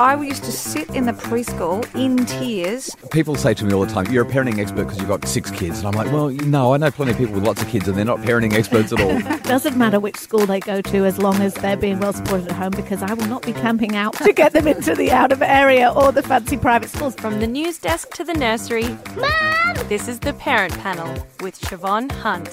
I used to sit in the preschool in tears. People say to me all the time, you're a parenting expert because you've got 6 kids. And I'm like, well, no, I know plenty of people with lots of kids and they're not parenting experts at all. Doesn't matter which school they go to as long as they're being well supported at home, because I will not be camping out to get them into the out of area or the fancy private schools. From the news desk to the nursery, Mum! This is The Parent Panel with Siobhan Hunt.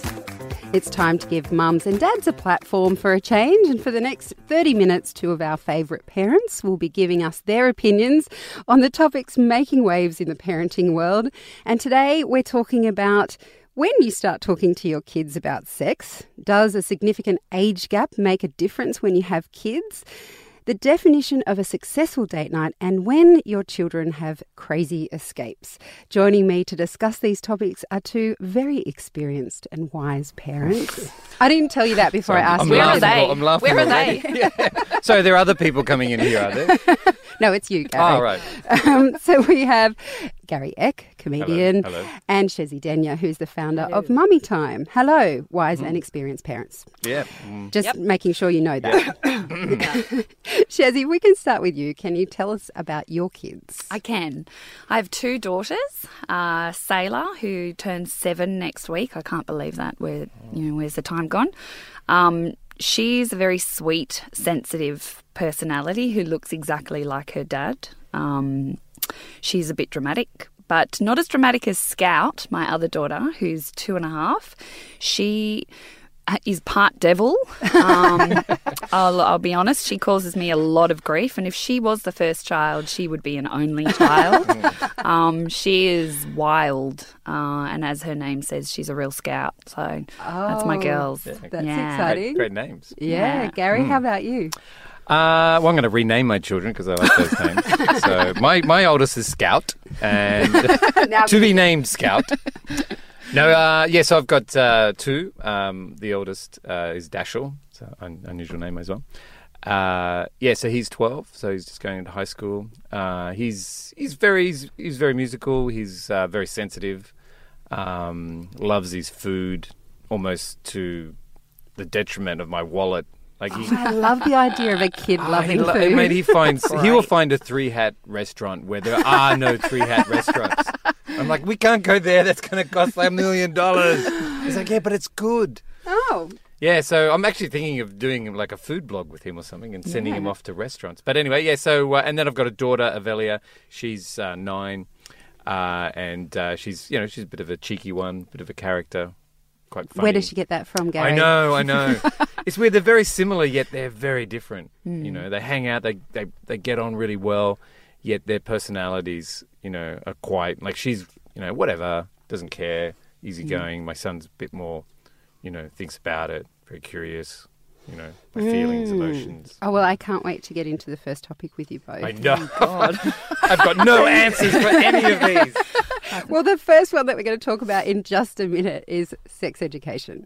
It's time to give mums and dads a platform for a change, and for the next 30 minutes, 2 of our favourite parents will be giving us their opinions on the topics making waves in the parenting world. And today we're talking about when you start talking to your kids about sex. Does a significant age gap make a difference when you have kids? The definition of a successful date night, and when your children have crazy escapes. Joining me to discuss these topics are 2 very experienced and wise parents. I didn't tell you that before. Sorry, I asked you. Where are they? I'm laughing. Where are they? Yeah. So there are other people coming in here, are there? No, it's you, Gary. Oh, right. So we have Gary Eck, comedian, Hello. And Chezzi Denyer, who's the founder of Mummy Time. Hello, wise and experienced parents. Yeah. Just making sure you know that. Yeah. Chezzi, we can start with you. Can you tell us about your kids? I can. I have 2 daughters, Sailor, who turns 7 next week. I can't believe that. Where's the time gone? She's a very sweet, sensitive personality who looks exactly like her dad. She's a bit dramatic, but not as dramatic as Scout, my other daughter, who's 2.5. She is part devil. I'll be honest, she causes me a lot of grief, and if she was the first child, she would be an only child. She is wild, and as her name says, she's a real scout. So that's my girls. Yeah. That's exciting. Great names. Yeah. Gary, how about you? Well, I'm going to rename my children because I like those names. So my oldest is Scout, and to be named Scout. No, so I've got 2. The oldest is Dashiell, so unusual name as well. So he's 12, so he's just going into high school. He's very musical. He's very sensitive. Loves his food, almost to the detriment of my wallet. I love the idea of a kid loving food. Mate, he will find a 3-hat restaurant where there are no 3-hat restaurants. I'm like, we can't go there. That's going to cost like $1 million. He's like, yeah, but it's good. Oh. Yeah, so I'm actually thinking of doing like a food blog with him or something and sending him off to restaurants. But anyway, and then I've got a daughter, Avelia. She's 9, and she's, she's a bit of a cheeky one, bit of a character. Quite funny. Where does she get that from, Gary? I know. It's weird. They're very similar, yet they're very different. Mm. They hang out, they get on really well, yet their personalities, are quite, like she's, whatever, doesn't care, easygoing. Mm. My son's a bit more, thinks about it, very curious. My feelings, emotions. Oh, well, I can't wait to get into the first topic with you both. I know. Oh, God. I've got no answers for any of these. Well, the first one that we're going to talk about in just a minute is sex education.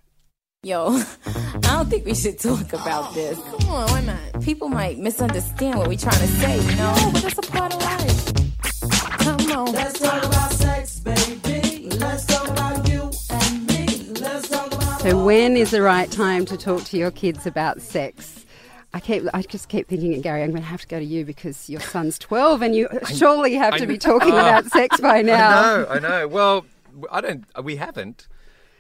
Yo, I don't think we should talk about this. Come on, why not? People might misunderstand what we're trying to say, but that's a part of life. Come on. Let's talk about sex, baby. Let's talk about you and me. Let's talk. So when is the right time to talk to your kids about sex? I just keep thinking, Gary, I'm going to have to go to you because your son's 12 and you surely have to be talking about sex by now. I know. Well, we haven't.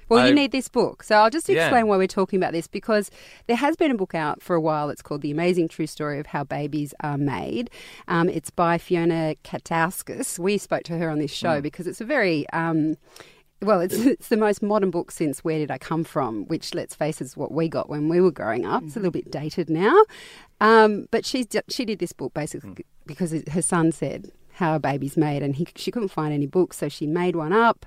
Well, you need this book. So I'll just explain why we're talking about this, because there has been a book out for a while. It's called The Amazing True Story of How Babies Are Made. It's by Fiona Katsaskis. We spoke to her on this show because it's a very... it's the most modern book since Where Did I Come From, which, let's face it, is what we got when we were growing up. It's a little bit dated now. But she did this book basically because her son said, how are babies made? And she couldn't find any books, so she made one up.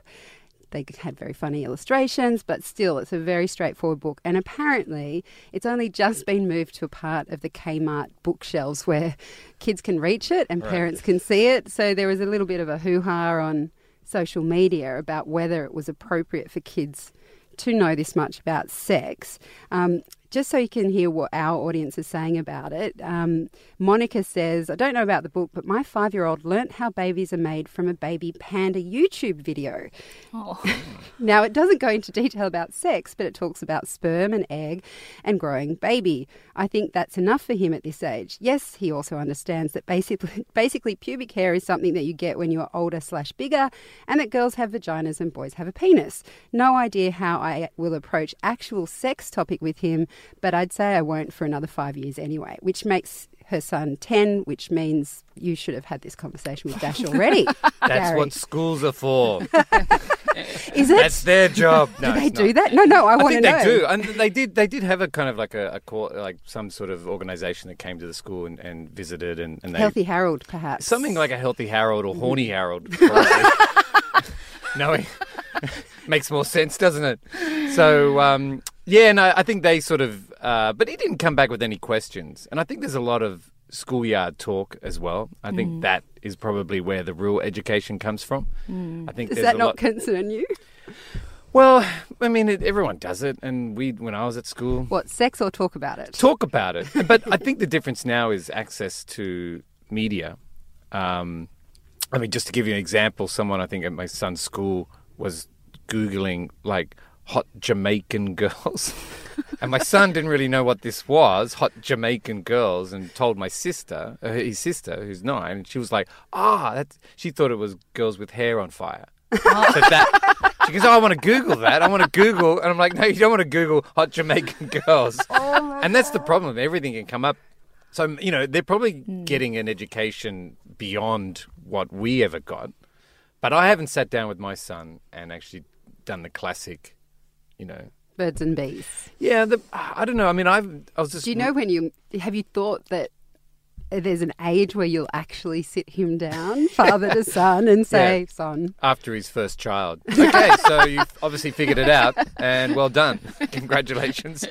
They had very funny illustrations, but still, it's a very straightforward book. And apparently, it's only just been moved to a part of the Kmart bookshelves where kids can reach it and parents can see it. So there was a little bit of a hoo-ha on social media about whether it was appropriate for kids to know this much about sex. just so you can hear what our audience is saying about it, Monica says, I don't know about the book, but my 5-year-old learnt how babies are made from a baby panda YouTube video. Oh. Now, it doesn't go into detail about sex, but it talks about sperm and egg and growing baby. I think that's enough for him at this age. Yes, he also understands that basically pubic hair is something that you get when you are older/bigger and that girls have vaginas and boys have a penis. No idea how I will approach actual sex topic with him, but I'd say I won't for another 5 years anyway, which makes her son 10, which means you should have had this conversation with Dash already. That's Gary. What schools are for. Is it? That's their job. No, do they do that? No, I want to know. I think they do. And they did have a kind of like a some sort of organisation that came to the school and visited. And they, Healthy Harold, perhaps. Something like a Healthy Harold or Horny Harold. No, makes more sense, doesn't it? So, I think they sort of... but he didn't come back with any questions. And I think there's a lot of schoolyard talk as well. I think that is probably where the real education comes from. I think does that not concern you? Well, I mean, everyone does it. And when I was at school... What, sex or talk about it? Talk about it. But I think the difference now is access to media. I mean, just to give you an example, someone I think at my son's school was Googling, like, hot Jamaican girls. And my son didn't really know what this was, hot Jamaican girls, and told my sister, his sister, who's 9, and she was like, she thought it was girls with hair on fire. So she goes, I want to Google that. And I'm like, no, you don't want to Google hot Jamaican girls. And that's the problem. Everything can come up. So, they're probably getting an education beyond what we ever got. But I haven't sat down with my son and actually done the classic, birds and bees. Yeah, I don't know. I mean, I was just... Do you know have you thought that there's an age where you'll actually sit him down, father to son, and say, son? After his first child. Okay, so you've obviously figured it out, and well done. Congratulations.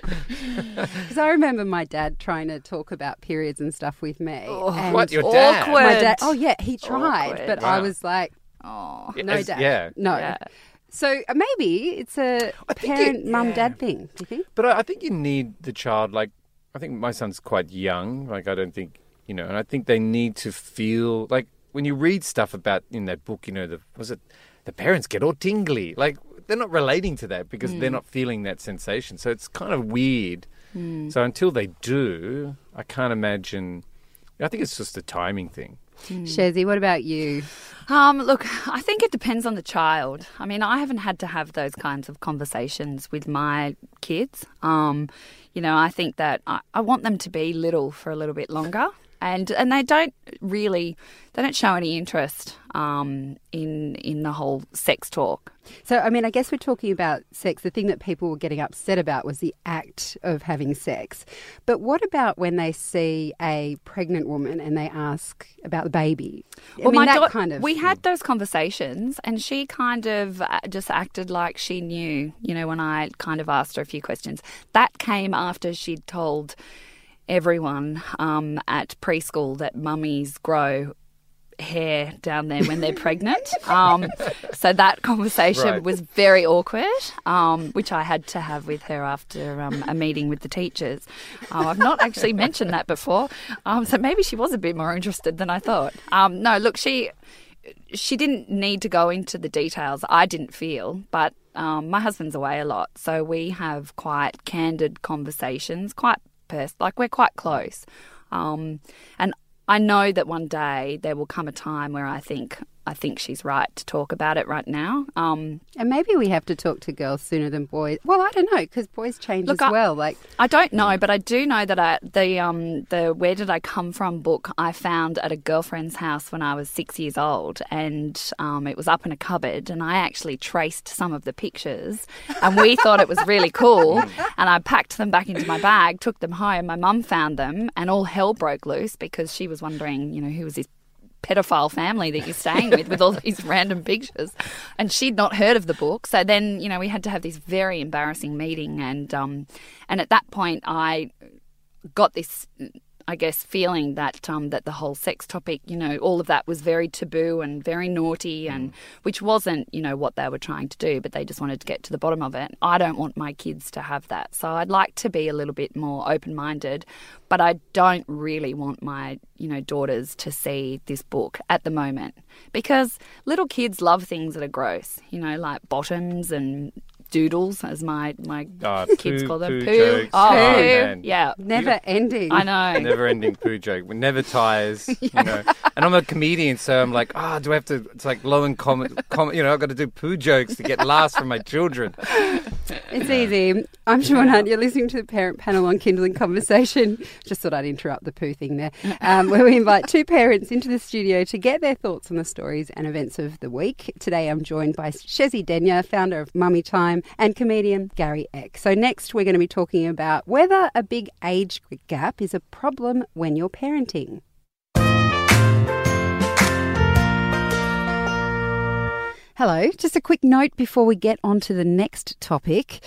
Because I remember my dad trying to talk about periods and stuff with me. Oh, what, your dad? Awkward. My dad, he tried, but wow. I was like, no, Dad. Yeah. No. Yeah. So maybe it's a parent, mum-dad thing, do you think? But I think you need the child, like, I think my son's quite young, like, I don't think, and I think they need to feel, like, when you read stuff about, in that book, the parents get all tingly, like, they're not relating to that because they're not feeling that sensation, so it's kind of weird. So until they do, I can't imagine, I think it's just a timing thing. Chezzi, what about you? Look, I think it depends on the child. I mean, I haven't had to have those kinds of conversations with my kids. I think that I want them to be little for a little bit longer, and they don't show any interest in the whole sex talk. So, I mean, I guess we're talking about sex. The thing that people were getting upset about was the act of having sex. But what about when they see a pregnant woman and they ask about the baby? We had those conversations, and she kind of just acted like she knew, when I kind of asked her a few questions. That came after she'd told everyone at preschool that mummies grow hair down there when they're pregnant. So that conversation was very awkward, which I had to have with her after a meeting with the teachers. I've not actually mentioned that before. So maybe she was a bit more interested than I thought. No, look, she didn't need to go into the details, I didn't feel, but my husband's away a lot. So we have quite candid conversations, we're quite close. And I know that one day there will come a time where I think she's right to talk about it right now. And maybe we have to talk to girls sooner than boys. Well, I don't know, because boys change as well. Like, I don't know, but I do know that the Where Did I Come From book I found at a girlfriend's house when I was 6 years old, and it was up in a cupboard, and I actually traced some of the pictures, and we thought it was really cool, and I packed them back into my bag, took them home, my mum found them, and all hell broke loose because she was wondering, who was this pedophile family that you're staying with all these random pictures, and she'd not heard of the book. So then, we had to have this very embarrassing meeting, and at that point I got this I guess, feeling that that the whole sex topic, you know, all of that was very taboo and very naughty, and which wasn't, you know, what they were trying to do, but they just wanted to get to the bottom of it. I don't want my kids to have that. So I'd like to be a little bit more open-minded, but I don't really want my, you know, daughters to see this book at the moment, because little kids love things that are gross, you know, like bottoms and doodles, as my kids call them. Poo. Oh, poo. Yeah. Never ending. I know. Never ending poo joke. We're never tires. Yeah. You know. And I'm a comedian, so I'm like, do I have to, it's like low and common, you know, I've got to do poo jokes to get laughs from my children. It's easy. I'm Siobhan Hunt. You're listening to The Parent Panel on Kindling Conversation. Just thought I'd interrupt the poo thing there. Where we invite two parents into the studio to get their thoughts on the stories and events of the week. Today I'm joined by Chezzi Denyer, founder of Mummy Time, and comedian Gary Eck. So next we're going to be talking about whether a big age gap is a problem when you're parenting. Hello, just a quick note before we get on to the next topic.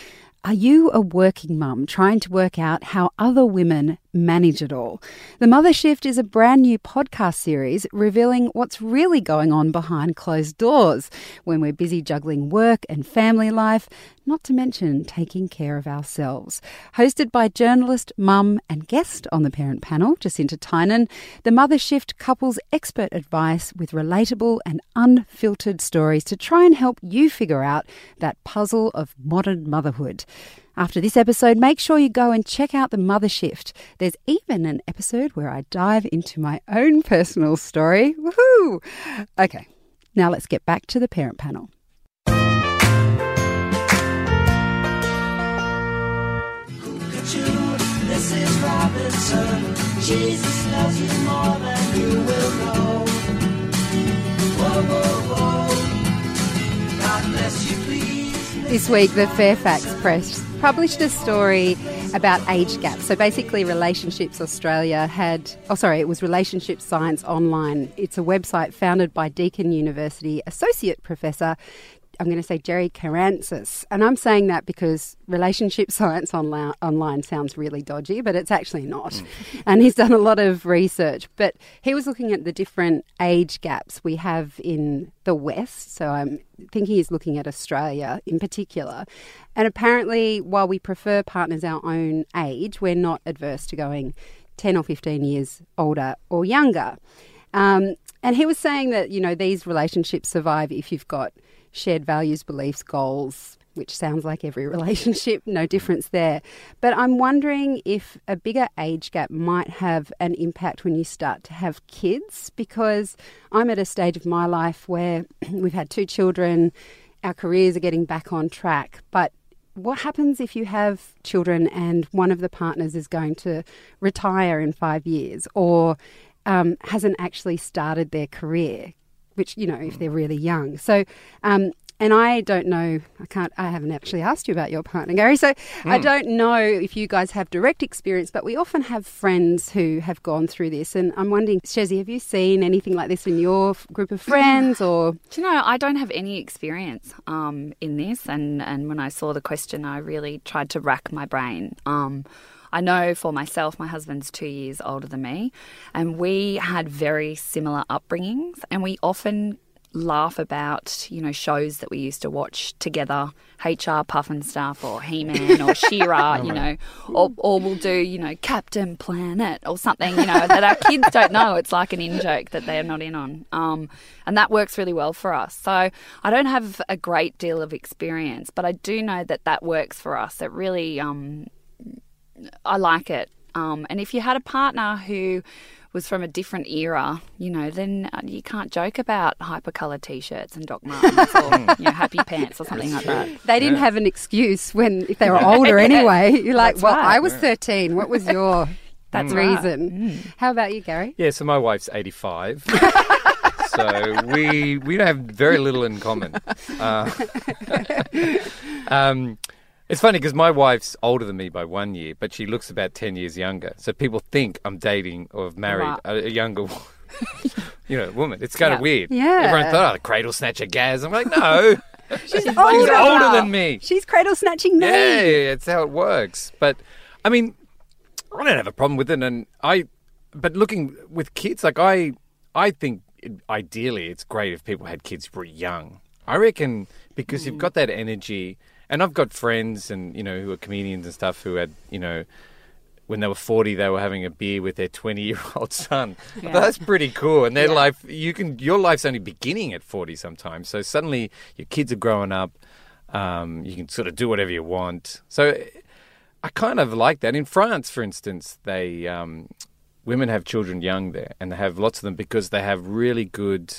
Are you a working mum trying to work out how other women manage it all? The Mother Shift is a brand new podcast series revealing what's really going on behind closed doors when we're busy juggling work and family life, not to mention taking care of ourselves. Hosted by journalist, mum and guest on The Parent Panel, Jacinta Tynan, The Mother Shift couples expert advice with relatable and unfiltered stories to try and help you figure out that puzzle of modern motherhood. After this episode, make sure you go and check out The Mother Shift. There's even an episode where I dive into my own personal story. Woohoo! Okay, now let's get back to The Parent Panel. Mrs. Robinson, Jesus loves you more than you will know. Whoa, whoa, whoa. God bless you, please. This week, the Fairfax Press published a story about age gaps. So basically, Relationships Australia it was Relationship Science Online. It's a website founded by Deakin University Associate Professor, I'm going to say Jerry Carantis. And I'm saying that because Relationship Science Online sounds really dodgy, but it's actually not. And he's done a lot of research. But he was looking at the different age gaps we have in the West. So I'm thinking he's looking at Australia in particular. And apparently, while we prefer partners our own age, we're not adverse to going 10 or 15 years older or younger. And he was saying that, you know, these relationships survive if you've got shared values, beliefs, goals, which sounds like every relationship, no difference there. But I'm wondering if a bigger age gap might have an impact when you start to have kids, because I'm at a stage of my life where we've had two children, our careers are getting back on track. But what happens if you have children and one of the partners is going to retire in 5 years or hasn't actually started their career? Which, you know, if they're really young. So, and I don't know, I haven't actually asked you about your partner, Gary, so I don't know if you guys have direct experience, but we often have friends who have gone through this. And I'm wondering, Chezzi, have you seen anything like this in your group of friends? Or do you know, I don't have any experience in this. And when I saw the question, I really tried to rack my brain. I know for myself, my husband's 2 years older than me, and we had very similar upbringings, and we often laugh about, you know, shows that we used to watch together, HR Puff and Stuff, or He-Man, or She-Ra, you know, or we'll do, you know, Captain Planet or something, you know, that our kids don't know. It's like an in-joke that they're not in on. And that works really well for us. So I don't have a great deal of experience, but I do know that works for us. It really... I like it. And if you had a partner who was from a different era, you know, then you can't joke about hypercolor T-shirts and Doc Martens or, you know, happy pants or something like that. They didn't have an excuse if they were older anyway. You're like, that's well, right. I was 13. What was your that's reason? Right. How about you, Gary? Yeah, so my wife's 85. So we have very little in common. It's funny because my wife's older than me by 1 year, but she looks about 10 years younger. So people think I'm dating or have married a younger, you know, woman. It's kind of weird. Yeah. Everyone thought, cradle snatcher Gaz. I'm like, no. She's older than me. She's cradle snatching me. Yeah, it's how it works. But, I mean, I don't have a problem with it. And I But looking with kids, like I think ideally it's great if people had kids pretty young. I reckon because you've got that energy, and I've got friends and, you know, who are comedians and stuff who had, you know, when they were 40, they were having a beer with their 20-year-old son. Yeah. That's pretty cool. And their life, your life's only beginning at 40 sometimes. So suddenly your kids are growing up. You can sort of do whatever you want. So I kind of like that. In France, for instance, they women have children young there, and they have lots of them because they have really good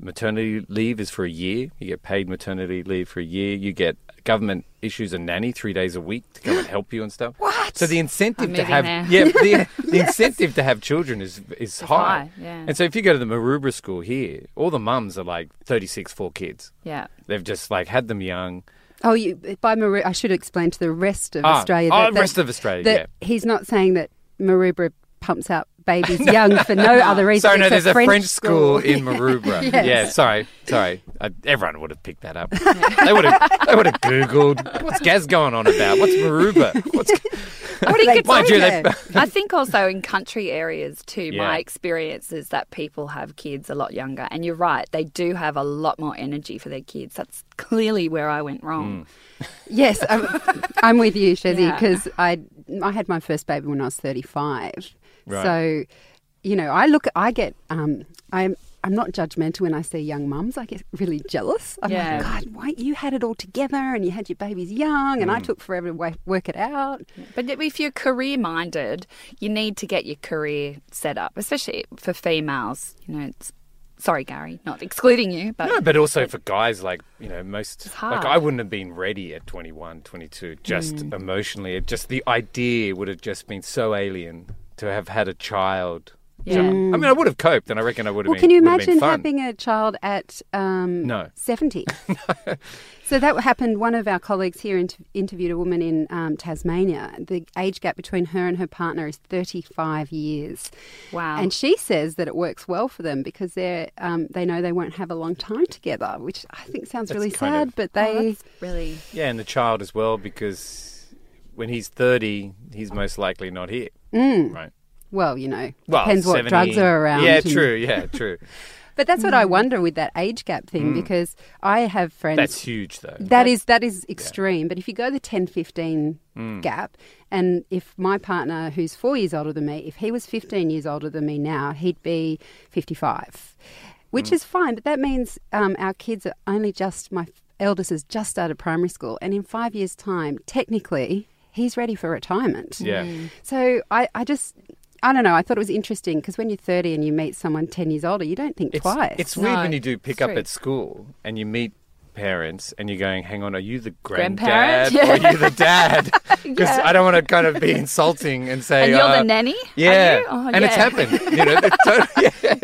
maternity leave is for a year. You get paid maternity leave for a year. You get government issues a nanny 3 days a week to come and help you and stuff. What? So the incentive to have the incentive to have children is high. Yeah. And so if you go to the Maroubra school here, all the mums are like 36, four kids. Yeah. They've just like had them young. Oh, I should explain to the rest of Australia. Rest of Australia. He's not saying that Maroubra pumps out babies young for no other reason. Sorry, no, there's a French school in Maroubra. Yes. Yeah, sorry. Everyone would have picked that up. Yeah. They would have Googled, what's Gaz going on about? What's Maroubra? What do you get? I think also in country areas too, my experience is that people have kids a lot younger. And you're right, they do have a lot more energy for their kids. That's clearly where I went wrong. Mm. Yes, I'm with you, Chezzi, because I had my first baby when I was 35. Right. So, you know, I'm not judgmental when I see young mums. I get really jealous. I'm like, God, why you had it all together and you had your babies young and I took forever to work it out. But if you're career-minded, you need to get your career set up, especially for females. You know, sorry, Gary, not excluding you. But no, but also for guys, like, you know, most... Like, I wouldn't have been ready at 21, 22, just emotionally. Just the idea would have just been so alien to have had a child. Yeah. I mean, I would have coped and I reckon I would have been fun. Well, can you imagine having a child at 70? No. So that happened. One of our colleagues here interviewed a woman in Tasmania. The age gap between her and her partner is 35 years. Wow. And she says that it works well for them because they know they won't have a long time together, which I think sounds really sad, but they... really... Yeah, and the child as well, because when he's 30, he's most likely not here. Mm. Right. Well, you know, depends what drugs are around. Yeah, true. Yeah, true. But that's what I wonder with that age gap thing, because I have friends. That's huge, though. That is extreme. Yeah. But if you go the 10-15 gap, and if my partner, who's 4 years older than me, if he was 15 years older than me now, he'd be 55, which is fine. But that means our kids are only just my eldest has just started primary school, and in 5 years' time, technically, he's ready for retirement. Yeah. So I don't know. I thought it was interesting because when you're 30 and you meet someone 10 years older, you don't think twice. It's weird when you do pick up at school and you meet parents and you're going, hang on, are you the granddad or are you the dad? Because I don't want to kind of be insulting and say... And you're the nanny? Yeah. Are you? Oh, and it's happened. You know, it's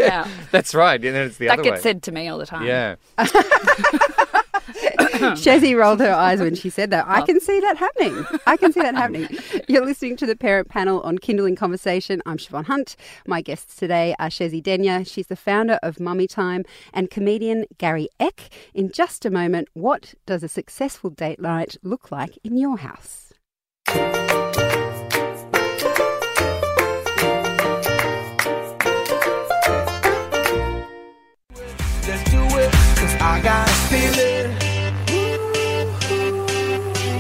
totally, That's right. And then it's the other way. That gets said to me all the time. Yeah. Chezzi rolled her eyes when she said that. I can see that happening. You're listening to The Parent Panel on Kindling Conversation. I'm Siobhan Hunt. My guests today are Chezzi Denyer. She's the founder of Mummy Time, and comedian Gary Eck. In just a moment, what does a successful date night look like in your house? Let's do it, 'cause I got a feeling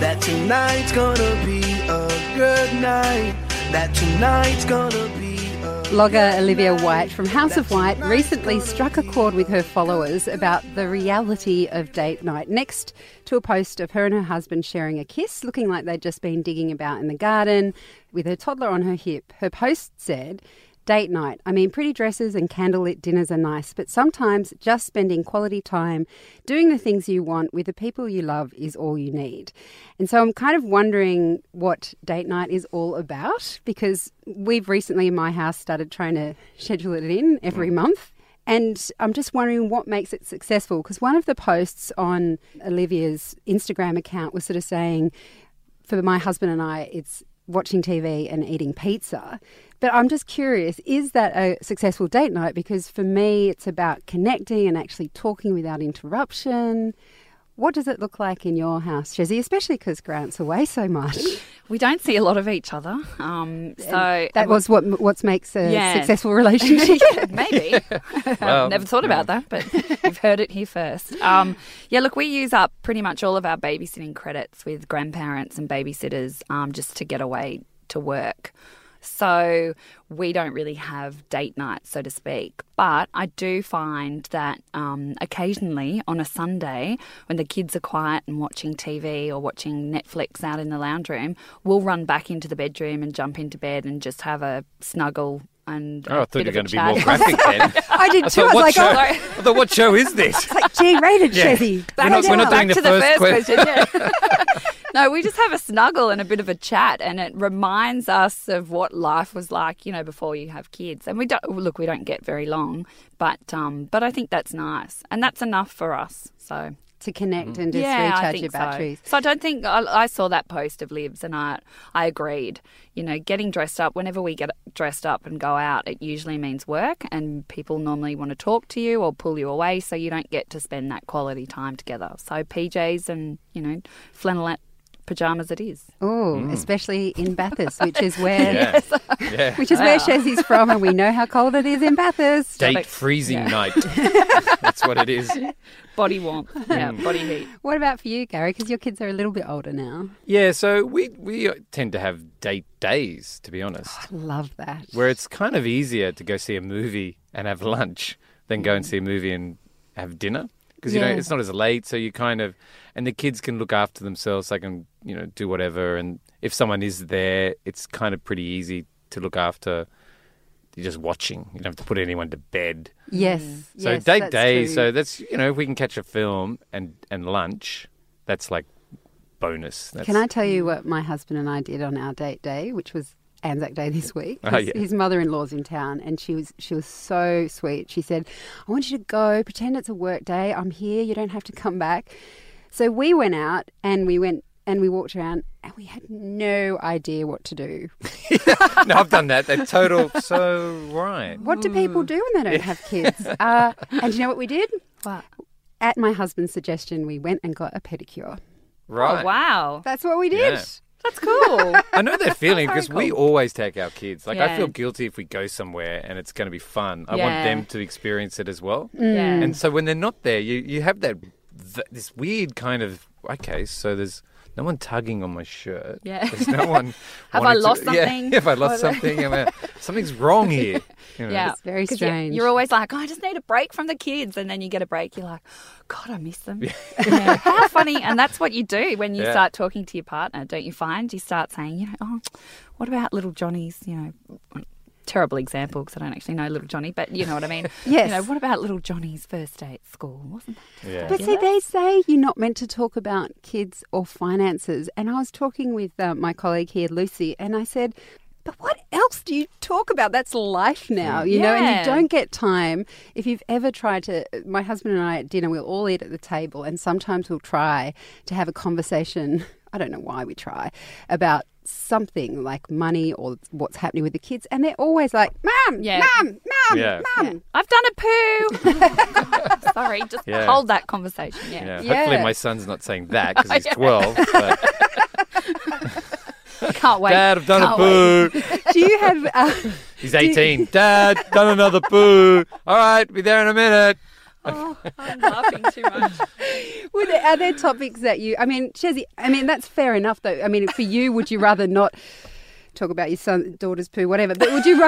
that tonight's gonna be a good night. That tonight's gonna be a Blogger Olivia White from House of White recently struck a chord with her followers about the reality of date night. Next to a post of her and her husband sharing a kiss, looking like they'd just been digging about in the garden with her toddler on her hip. Her post said... Date night. I mean, pretty dresses and candlelit dinners are nice, but sometimes just spending quality time doing the things you want with the people you love is all you need. And so I'm kind of wondering what date night is all about, because we've recently in my house started trying to schedule it in every month. And I'm just wondering what makes it successful, because one of the posts on Olivia's Instagram account was sort of saying, for my husband and I, it's watching TV and eating pizza. But I'm just curious, is that a successful date night? Because for me, it's about connecting and actually talking without interruption. What does it look like in your house, Chezzi, especially because Grant's away so much? We don't see a lot of each other. So that was what makes a successful relationship. Maybe. Well, never thought about that, but we've heard it here first. Look, we use up pretty much all of our babysitting credits with grandparents and babysitters just to get away to work. So we don't really have date nights, so to speak. But I do find that occasionally on a Sunday when the kids are quiet and watching TV or watching Netflix out in the lounge room, we'll run back into the bedroom and jump into bed and just have a snuggle. And I thought you were going to be more graphic then. I did too. I thought, what show is this? It's like G-rated, Chezzi. We're not doing the first question. Yeah. No, we just have a snuggle and a bit of a chat, and it reminds us of what life was like, you know, before you have kids. And we don't get very long, but I think that's nice, and that's enough for us. So to connect and just recharge your batteries. So I don't think I saw that post of Liv's, and I agreed. You know, getting dressed up, whenever we get dressed up and go out, it usually means work, and people normally want to talk to you or pull you away, so you don't get to spend that quality time together. So PJs and, you know, flannelette pajamas it is. Oh, especially in Bathurst, which is where where Chezzi's from, and we know how cold it is in Bathurst. Date freezing night. That's what it is. Body warmth. Yeah, body heat. What about for you, Gary? Because your kids are a little bit older now. Yeah, so we tend to have date days, to be honest. Oh, I love that. Where it's kind of easier to go see a movie and have lunch than go and see a movie and have dinner. Because, you know, it's not as late, so you kind of... And the kids can look after themselves. They can, you know, do whatever. And if someone is there, it's kind of pretty easy to look after. You're just watching. You don't have to put anyone to bed. Yes. So date day. True. So that's, you know, if we can catch a film and lunch, that's like bonus. Can I tell you what my husband and I did on our date day, which was Anzac Day this week. His mother-in-law's in town, and she was so sweet. She said, I want you to go, pretend it's a work day. I'm here. You don't have to come back. So we went out and we walked around, and we had no idea what to do. No, I've done that. They're total so right. What do people do when they don't have kids? And you know what we did? What? At my husband's suggestion, we went and got a pedicure. Right. Oh, wow. That's what we did. Yeah. That's cool. I know that feeling because we always take our kids. Like, I feel guilty if we go somewhere and it's going to be fun. I want them to experience it as well. Mm. Yeah. And so when they're not there, you have that this weird kind of, okay, so there's no one tugging on my shirt. Yeah. There's no one. Have I lost something? Yeah, if I lost something, something's wrong here. You know? Yeah, it's very strange. You're always like, oh, I just need a break from the kids. And then you get a break. You're like, God, I miss them. Yeah. Yeah. How funny. And that's what you do when you start talking to your partner, don't you find? You start saying, you know, oh, what about little Johnny's, you know, terrible example because I don't actually know little Johnny, but you know what I mean. Yes. You know, what about little Johnny's first day at school? Wasn't that but see, they say you're not meant to talk about kids or finances. And I was talking with my colleague here, Lucy, and I said, but what else do you talk about? That's life now, you know, and you don't get time. If you've ever tried to, my husband and I at dinner, we'll all eat at the table, and sometimes we'll try to have a conversation. I don't know why we try, about something like money or what's happening with the kids, and they're always like, Mum. I've done a poo. Sorry, just hold that conversation. Yeah. Hopefully my son's not saying that because he's 12. But... Can't wait. Dad, I've done a poo. Do you have... He's 18. Dad, done another poo. All right, be there in a minute. Oh, I'm laughing too much. Are there topics that you... I mean, Chezzi, that's fair enough, though. I mean, for you, would you rather not talk about your son, daughter's poo, whatever, but would you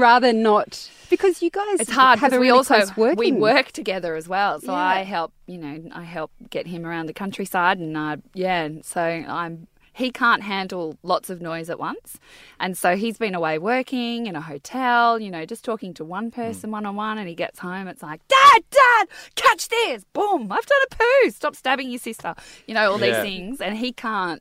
rather not... Because you guys it's hard have a really close working. We work together as well, so I help get him around the countryside, and he can't handle lots of noise at once. And so he's been away working in a hotel, you know, just talking to one person one-on-one, and he gets home. It's like, Dad, catch this. Boom, I've done a poo. Stop stabbing your sister. You know, all these things. And he can't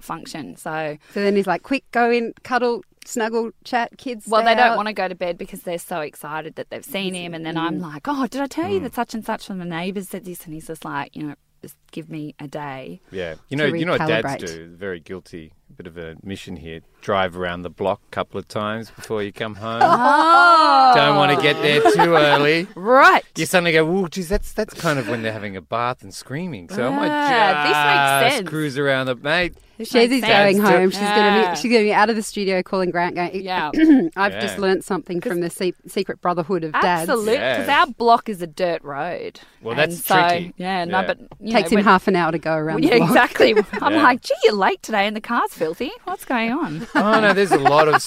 function. So then he's like, quick, go in, cuddle, snuggle, chat, kids. Well, they don't want to go to bed because they're so excited that they've seen him. And then I'm like, oh, did I tell you that such and such from the neighbours said this? And he's just like, you know, just give me a day. Yeah. You know what dads do? Very guilty. Bit of an admission here. Drive around the block a couple of times before you come home. Oh. Don't want want to get there too early. Right. You suddenly go, well, geez, that's kind of when they're having a bath and screaming. So I might just cruise around the mate. Chezzi's going home. She's going to be out of the studio calling Grant going, yeah. I've just learnt something from the secret brotherhood of dads. Absolutely, because our block is a dirt road. Well, that's tricky. Yeah, no, but... Takes him half an hour to go around the block. Exactly. I'm like, gee, you're late today and the car's filthy. What's going on? Oh, no, there's a lot of,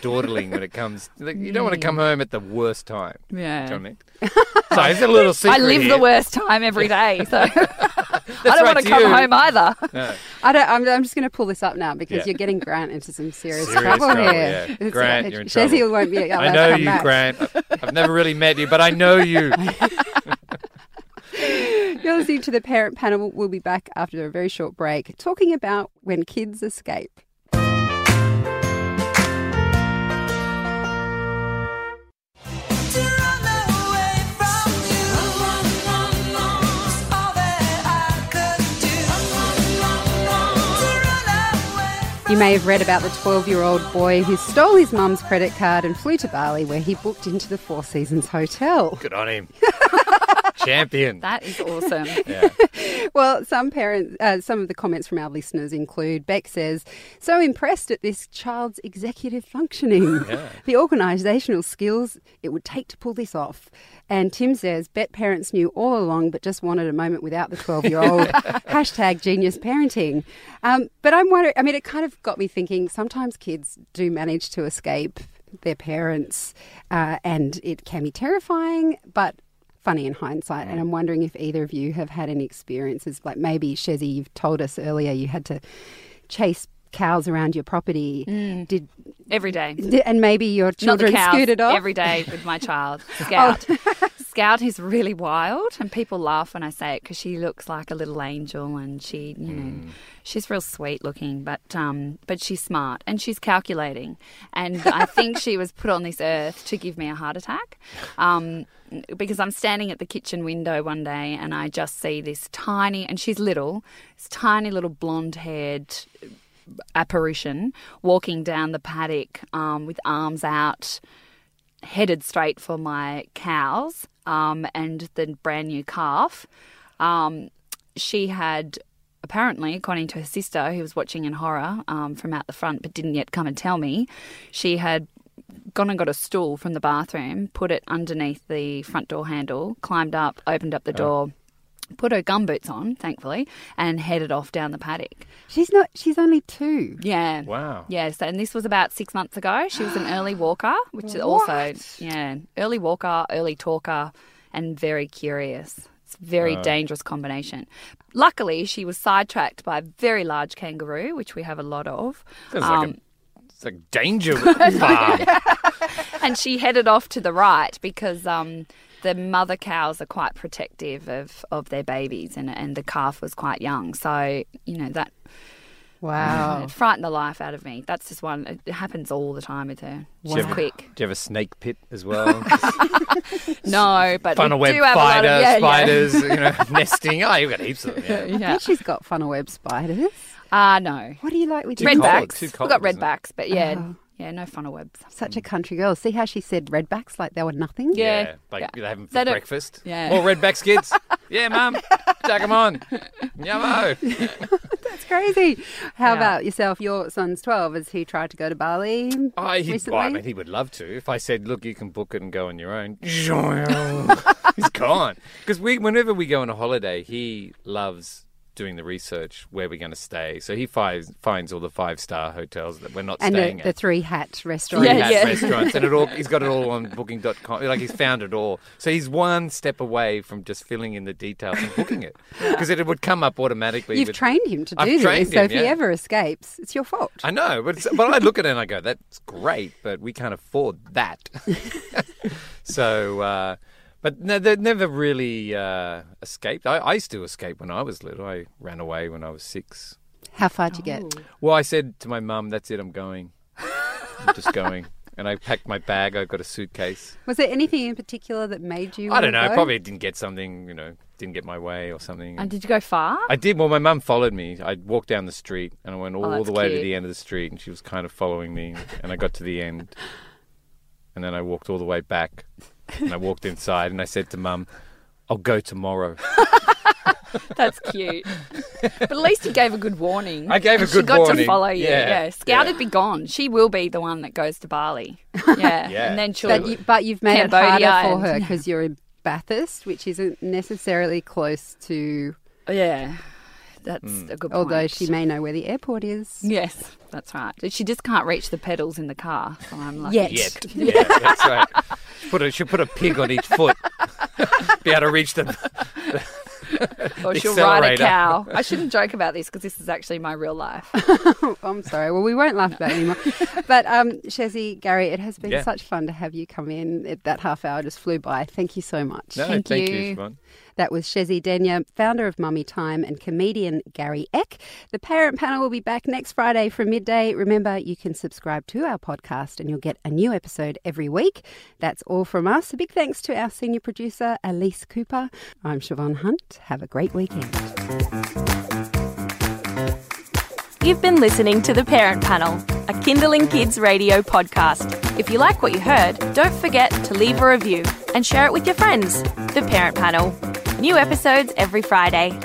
dawdling when it comes... Like, you don't want to come home at the worst time. Yeah. Do you know what I mean? So it's a little secret. I live the worst time every day, so... I don't want to come home either. No. I'm just going to pull this up now because you're getting Grant into some serious trouble here. Yeah. Grant, you're in trouble. Chezzi won't be allowed to come back. I know you, Grant. I've never really met you, but I know you. You're listening to The Parent Panel. We'll be back after a very short break talking about when kids escape. You may have read about the 12-year-old boy who stole his mum's credit card and flew to Bali where he booked into the Four Seasons Hotel. Good on him. Champion. That is awesome. Yeah. Well, some of the comments from our listeners include, Beck says, so impressed at this child's executive functioning, the organisational skills it would take to pull this off. And Tim says, bet parents knew all along but just wanted a moment without the 12-year-old. Hashtag genius parenting. But I'm wondering, I mean, it kind of got me thinking, sometimes kids do manage to escape their parents and it can be terrifying, but funny in hindsight, and I'm wondering if either of you have had any experiences, like maybe Chezzi, you've told us earlier you had to chase cows around your property. Did every day. And maybe your children scooted off? Every day with my child, Scout. Oh. Scout is really wild, and people laugh when I say it because she looks like a little angel, and she, she's real sweet looking, but she's smart and she's calculating. And I think she was put on this earth to give me a heart attack. Because I'm standing at the kitchen window one day and I just see this tiny, and she's little, this tiny little blonde-haired apparition walking down the paddock with arms out, headed straight for my cows and the brand new calf. She had... Apparently, according to her sister, who was watching in horror from out the front but didn't yet come and tell me, she had gone and got a stool from the bathroom, put it underneath the front door handle, climbed up, opened up the door, put her gumboots on, thankfully, and headed off down the paddock. She's only 2. Yeah. Wow. Yeah, so, and this was about 6 months ago. She was an early walker, which is also, early walker, early talker, and very curious. It's a very dangerous combination. Luckily, she was sidetracked by a very large kangaroo, which we have a lot of. It's like a danger farm. And she headed off to the right because the mother cows are quite protective of their babies, and the calf was quite young. So, that... Wow. It frightened the life out of me. That's just one. It happens all the time with her. She's quick. Do you have a snake pit as well? No, but funnel web spiders, nesting. Oh, you've got heaps of them. Yeah. I think she's got funnel web spiders. No. What do you like with redbacks? We've got redbacks, but yeah, no funnel webs. Such a country girl. See how she said redbacks like they were nothing? Yeah. They have them for breakfast. Yeah. More redbacks, kids. Yeah, Mum. Jack them on. Yummo. That's crazy. How about yourself? Your son's 12. Has he tried to go to Bali recently? I mean, he would love to. If I said, look, you can book it and go on your own, he's gone. Because whenever we go on a holiday, he loves doing the research where we're going to stay. So he finds all the 5-star hotels that we're not staying at. And the 3-hat restaurants. Restaurants. And he's got it all on booking.com. Like, he's found it all. So he's one step away from just filling in the details and booking it. Because it would come up automatically. You've trained him to do this. So if he ever escapes, it's your fault. I know. But I look at it and I go, that's great, but we can't afford that. So... But no, they never really escaped. I used to escape when I was little. I ran away when I was 6. How far did you get? Well, I said to my mum, that's it, I'm going. I'm just going. And I packed my bag. I got a suitcase. Was there anything in particular that made you? I don't know. Probably didn't get something, didn't get my way or something. And did you go far? I did. Well, my mum followed me. I walked down the street and I went all the way to the end of the street, and she was kind of following me, and I got to the end. And then I walked all the way back and I walked inside and I said to Mum, I'll go tomorrow. That's cute. But at least you gave a good warning. I gave a good warning. She got to follow you. Yeah. Scouted be gone. She will be the one that goes to Bali. Yeah. And then she'll... But you've made Cambodia it harder for her because you're in Bathurst, which isn't necessarily close to... Yeah. That's a good point. Although she may know where the airport is. Yes, that's right. She just can't reach the pedals in the car. So I'm like, Yet. Yeah, that's right. She'll put a pig on each foot. Be able to reach the or she'll ride a cow. I shouldn't joke about this because this is actually my real life. I'm sorry. Well, we won't laugh about it anymore. But Chezzi, Gary, it has been such fun to have you come in. That half hour just flew by. Thank you so much. No, thank you, Siobhan. That was Chezzi Denyer, founder of Mummy Time, and comedian Gary Eck. The Parent Panel will be back next Friday from midday. Remember, you can subscribe to our podcast and you'll get a new episode every week. That's all from us. A big thanks to our senior producer, Elise Cooper. I'm Siobhan Hunt. Have a great weekend. You've been listening to The Parent Panel, a Kindling Kids radio podcast. If you like what you heard, don't forget to leave a review and share it with your friends. The Parent Panel. New episodes every Friday.